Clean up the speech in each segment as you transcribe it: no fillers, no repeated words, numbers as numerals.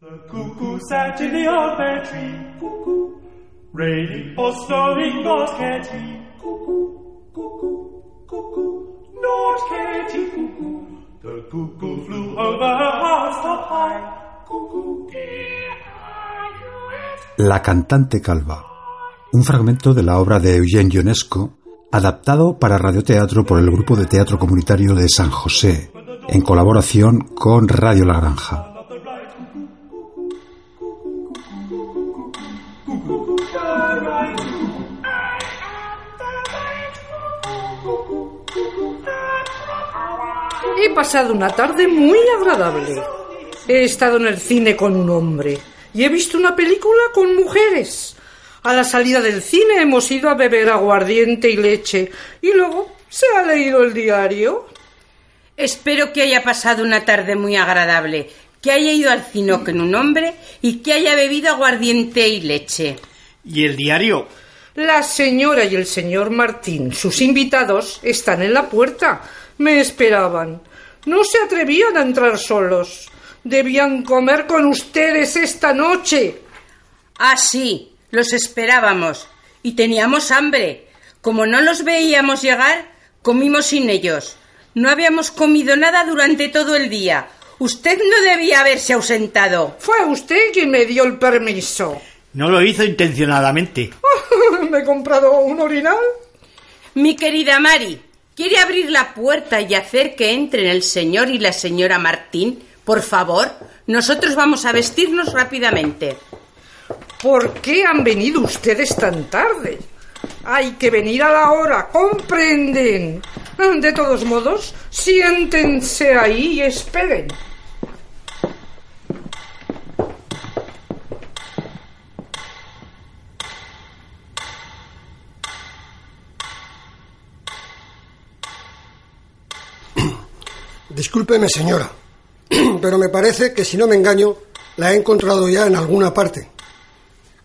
The cuckoo sat in the old tree, cuckoo, raining or snowing, North County, cuckoo, cuckoo, cuckoo, North County, cuckoo. The cuckoo flew over her house top high, cuckoo, dear, are you it? La cantante calva, un fragmento de la obra de Eugène Ionesco, adaptado para radioteatro por el Grupo de Teatro Comunitario de San José, en colaboración con Radio La Granja. He pasado una tarde muy agradable. He estado en el cine con un hombre y he visto una película con mujeres. A la salida del cine hemos ido a beber aguardiente y leche y luego se ha leído el diario. Espero que haya pasado una tarde muy agradable, que haya ido al cine con un hombre y que haya bebido aguardiente y leche. ¿Y el diario? La señora y el señor Martín, sus invitados, están en la puerta. Me esperaban. No se atrevían a entrar solos. Debían comer con ustedes esta noche. Ah, sí, los esperábamos. Y teníamos hambre. Como no los veíamos llegar, comimos sin ellos. No habíamos comido nada durante todo el día. Usted no debía haberse ausentado. Fue usted quien me dio el permiso. No lo hizo intencionadamente. ¿Me he comprado un orinal? Mi querida Mari, ¿quiere abrir la puerta y hacer que entren el señor y la señora Martín? Por favor, nosotros vamos a vestirnos rápidamente. ¿Por qué han venido ustedes tan tarde? Hay que venir a la hora, ¿comprenden? De todos modos, siéntense ahí y esperen. Discúlpeme, señora, pero me parece que, si no me engaño, la he encontrado ya en alguna parte.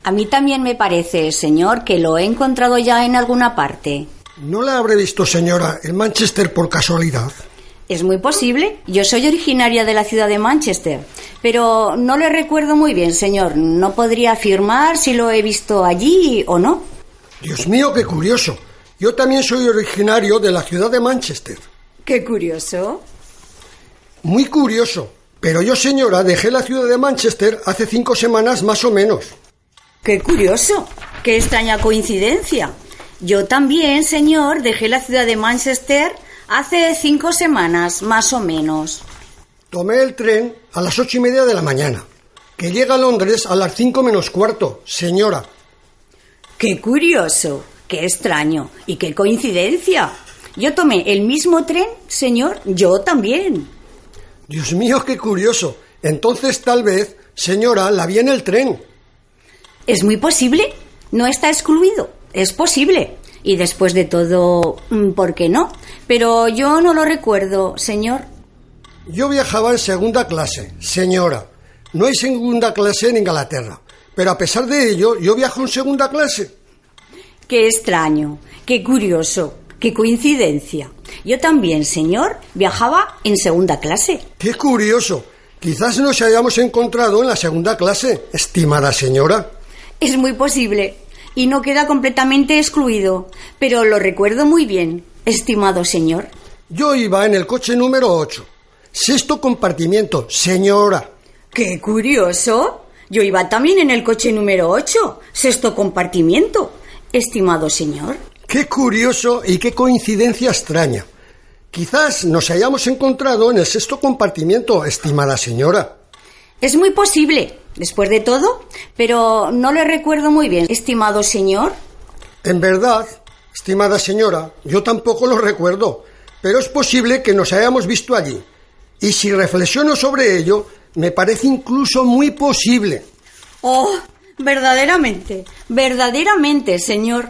A mí también me parece, señor, que lo he encontrado ya en alguna parte. ¿No la habré visto, señora, en Manchester por casualidad? Es muy posible. Yo soy originaria de la ciudad de Manchester, pero no le recuerdo muy bien, señor. No podría afirmar si lo he visto allí o no. Dios mío, qué curioso. Yo también soy originario de la ciudad de Manchester. Qué curioso. Muy curioso, pero yo, señora, dejé la ciudad de Manchester hace 5 semanas más o menos. ¡Qué curioso! ¡Qué extraña coincidencia! Yo también, señor, dejé la ciudad de Manchester hace 5 semanas más o menos. Tomé el tren a las 8:30 de la mañana, que llega a Londres a las 5:15, señora. ¡Qué curioso! ¡Qué extraño! ¡Y qué coincidencia! Yo tomé el mismo tren, señor, yo también. Dios mío, qué curioso. Entonces, tal vez, señora, la vi en el tren. Es muy posible. No está excluido. Es posible. Y después de todo, ¿por qué no? Pero yo no lo recuerdo, señor. Yo viajaba en segunda clase, señora. No hay segunda clase en Inglaterra. Pero a pesar de ello, yo viajo en segunda clase. Qué extraño, qué curioso, qué coincidencia. Yo también, señor, viajaba en segunda clase. ¡Qué curioso! Quizás nos hayamos encontrado en la segunda clase, estimada señora. Es muy posible, y no queda completamente excluido, pero lo recuerdo muy bien, estimado señor. Yo iba en el coche número 8, 6.º compartimiento, señora. ¡Qué curioso! Yo iba también en el coche número 8, 6.º compartimiento, estimado señor. ¡Qué curioso y qué coincidencia extraña! Quizás nos hayamos encontrado en el 6.º compartimiento, estimada señora. Es muy posible, después de todo, pero no le recuerdo muy bien, estimado señor. En verdad, estimada señora, yo tampoco lo recuerdo, pero es posible que nos hayamos visto allí. Y si reflexiono sobre ello, Me parece incluso muy posible. Oh, verdaderamente, verdaderamente, señor.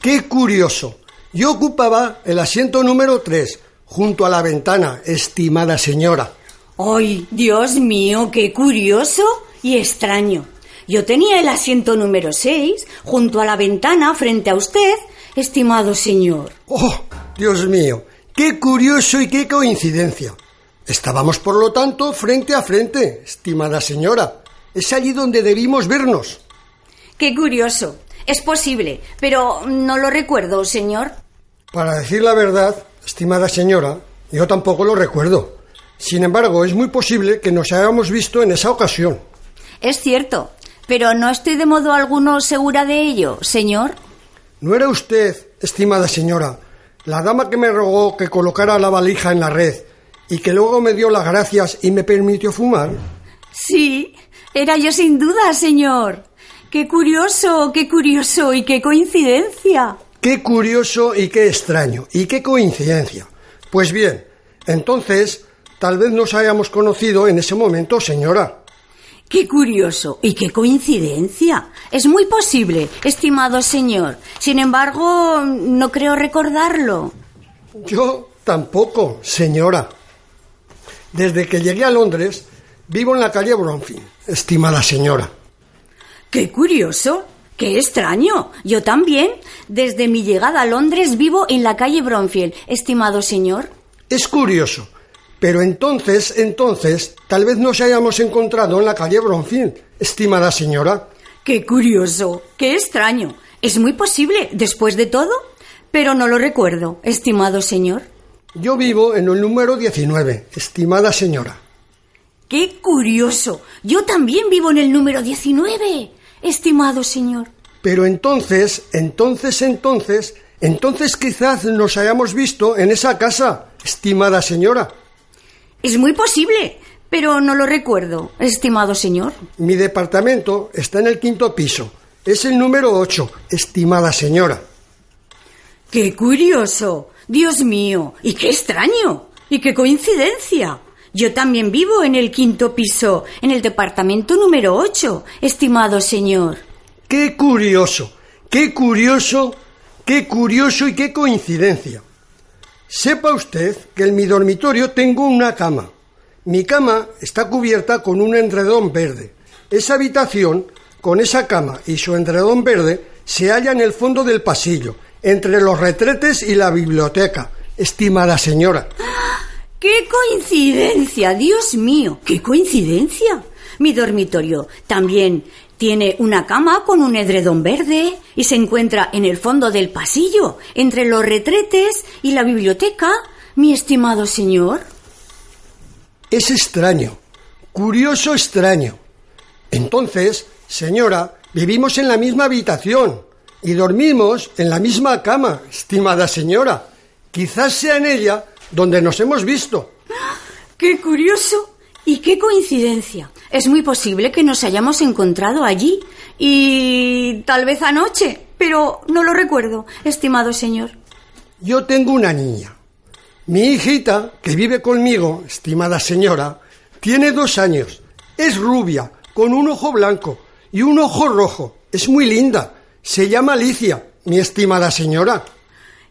Qué curioso. Yo ocupaba el asiento número 3, junto a la ventana, estimada señora. ¡Ay, Dios mío, qué curioso y extraño! Yo tenía el asiento número 6, junto a la ventana, frente a usted, estimado señor. ¡Oh, Dios mío! ¡Qué curioso y qué coincidencia! Estábamos, por lo tanto, frente a frente, estimada señora. Es allí donde debimos vernos. ¡Qué curioso! Es posible, pero no lo recuerdo, señor. Para decir la verdad, estimada señora, yo tampoco lo recuerdo. Sin embargo, es muy posible que nos hayamos visto en esa ocasión. Es cierto, pero no estoy de modo alguno segura de ello, señor. ¿No era usted, estimada señora, la dama que me rogó que colocara la valija en la red y que luego me dio las gracias y me permitió fumar? Sí, era yo sin duda, señor. ¡Qué curioso y qué coincidencia! ¡Qué curioso y qué extraño y qué coincidencia! Pues bien, entonces, tal vez nos hayamos conocido en ese momento, señora. ¡Qué curioso y qué coincidencia! Es muy posible, estimado señor. Sin embargo, no creo recordarlo. Yo tampoco, señora. Desde que llegué a Londres, vivo en la calle Bronfield, estimada señora. ¡Qué curioso! ¡Qué extraño! Yo también, desde mi llegada a Londres, vivo en la calle Bronfield, estimado señor. Es curioso, pero entonces, tal vez nos hayamos encontrado en la calle Bronfield, estimada señora. ¡Qué curioso! ¡Qué extraño! Es muy posible, después de todo, pero no lo recuerdo, estimado señor. Yo vivo en el número 19, estimada señora. ¡Qué curioso! Yo también vivo en el número 19, estimado señor. Pero entonces quizás nos hayamos visto en esa casa, estimada señora. Es muy posible, pero no lo recuerdo, estimado señor. Mi departamento está en el 5º piso. Es el número 8, estimada señora. ¡Qué curioso! Dios mío, y qué extraño, y qué coincidencia. Yo también vivo en el 5º piso, en el departamento número 8, estimado señor. ¡Qué curioso! ¡Qué curioso! ¡Qué curioso y qué coincidencia! Sepa usted que en mi dormitorio tengo una cama. Mi cama está cubierta con un edredón verde. Esa habitación, con esa cama y su edredón verde, se halla en el fondo del pasillo, entre los retretes y la biblioteca, estimada señora. ¡Qué coincidencia! ¡Dios mío! ¡Qué coincidencia! Mi dormitorio también tiene una cama con un edredón verde y se encuentra en el fondo del pasillo, entre los retretes y la biblioteca, mi estimado señor. Es extraño, curioso extraño. Entonces, señora, vivimos en la misma habitación y dormimos en la misma cama, estimada señora. Quizás sea en ella donde nos hemos visto. ¡Qué curioso! Y qué coincidencia. Es muy posible que nos hayamos encontrado allí y tal vez anoche, pero no lo recuerdo, estimado señor. Yo tengo una niña. Mi hijita, que vive conmigo, estimada señora, tiene 2 años. Es rubia, con un ojo blanco y un ojo rojo. Es muy linda. Se llama Alicia, mi estimada señora.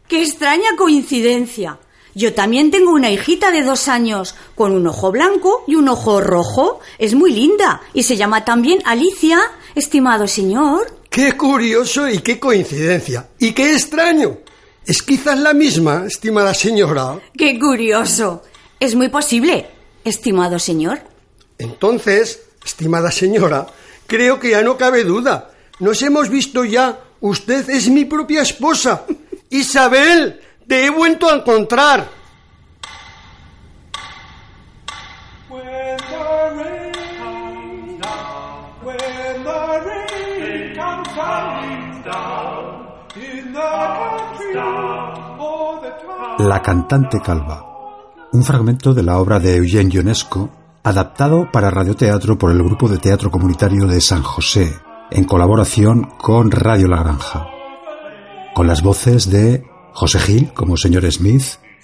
¡Qué extraña coincidencia! Yo también tengo una hijita de 2 años, con un ojo blanco y un ojo rojo. Es muy linda y se llama también Alicia, estimado señor. ¡Qué curioso y qué coincidencia! ¡Y qué extraño! Es quizás la misma, estimada señora. ¡Qué curioso! Es muy posible, estimado señor. Entonces, estimada señora, creo que ya no cabe duda. Nos hemos visto ya. Usted es mi propia esposa. ¡Isabel! ¡Te he vuelto a encontrar! La cantante calva, un fragmento de la obra de Eugène Ionesco, adaptado para radioteatro por el Grupo de Teatro Comunitario de San José, en colaboración con Radio La Granja, con las voces de José Gil como señor Smith,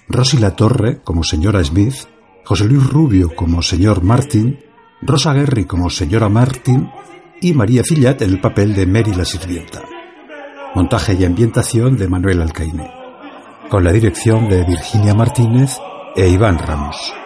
Rosi Latorre como señora Smith José Luis Rubio como señor Martin, Rosa Guerri como señora Martin y María Fillat en el papel de Mary la sirvienta. Montaje y ambientación de Manuel Alcaine, con la dirección de Virginia Martínez e Iván Ramos.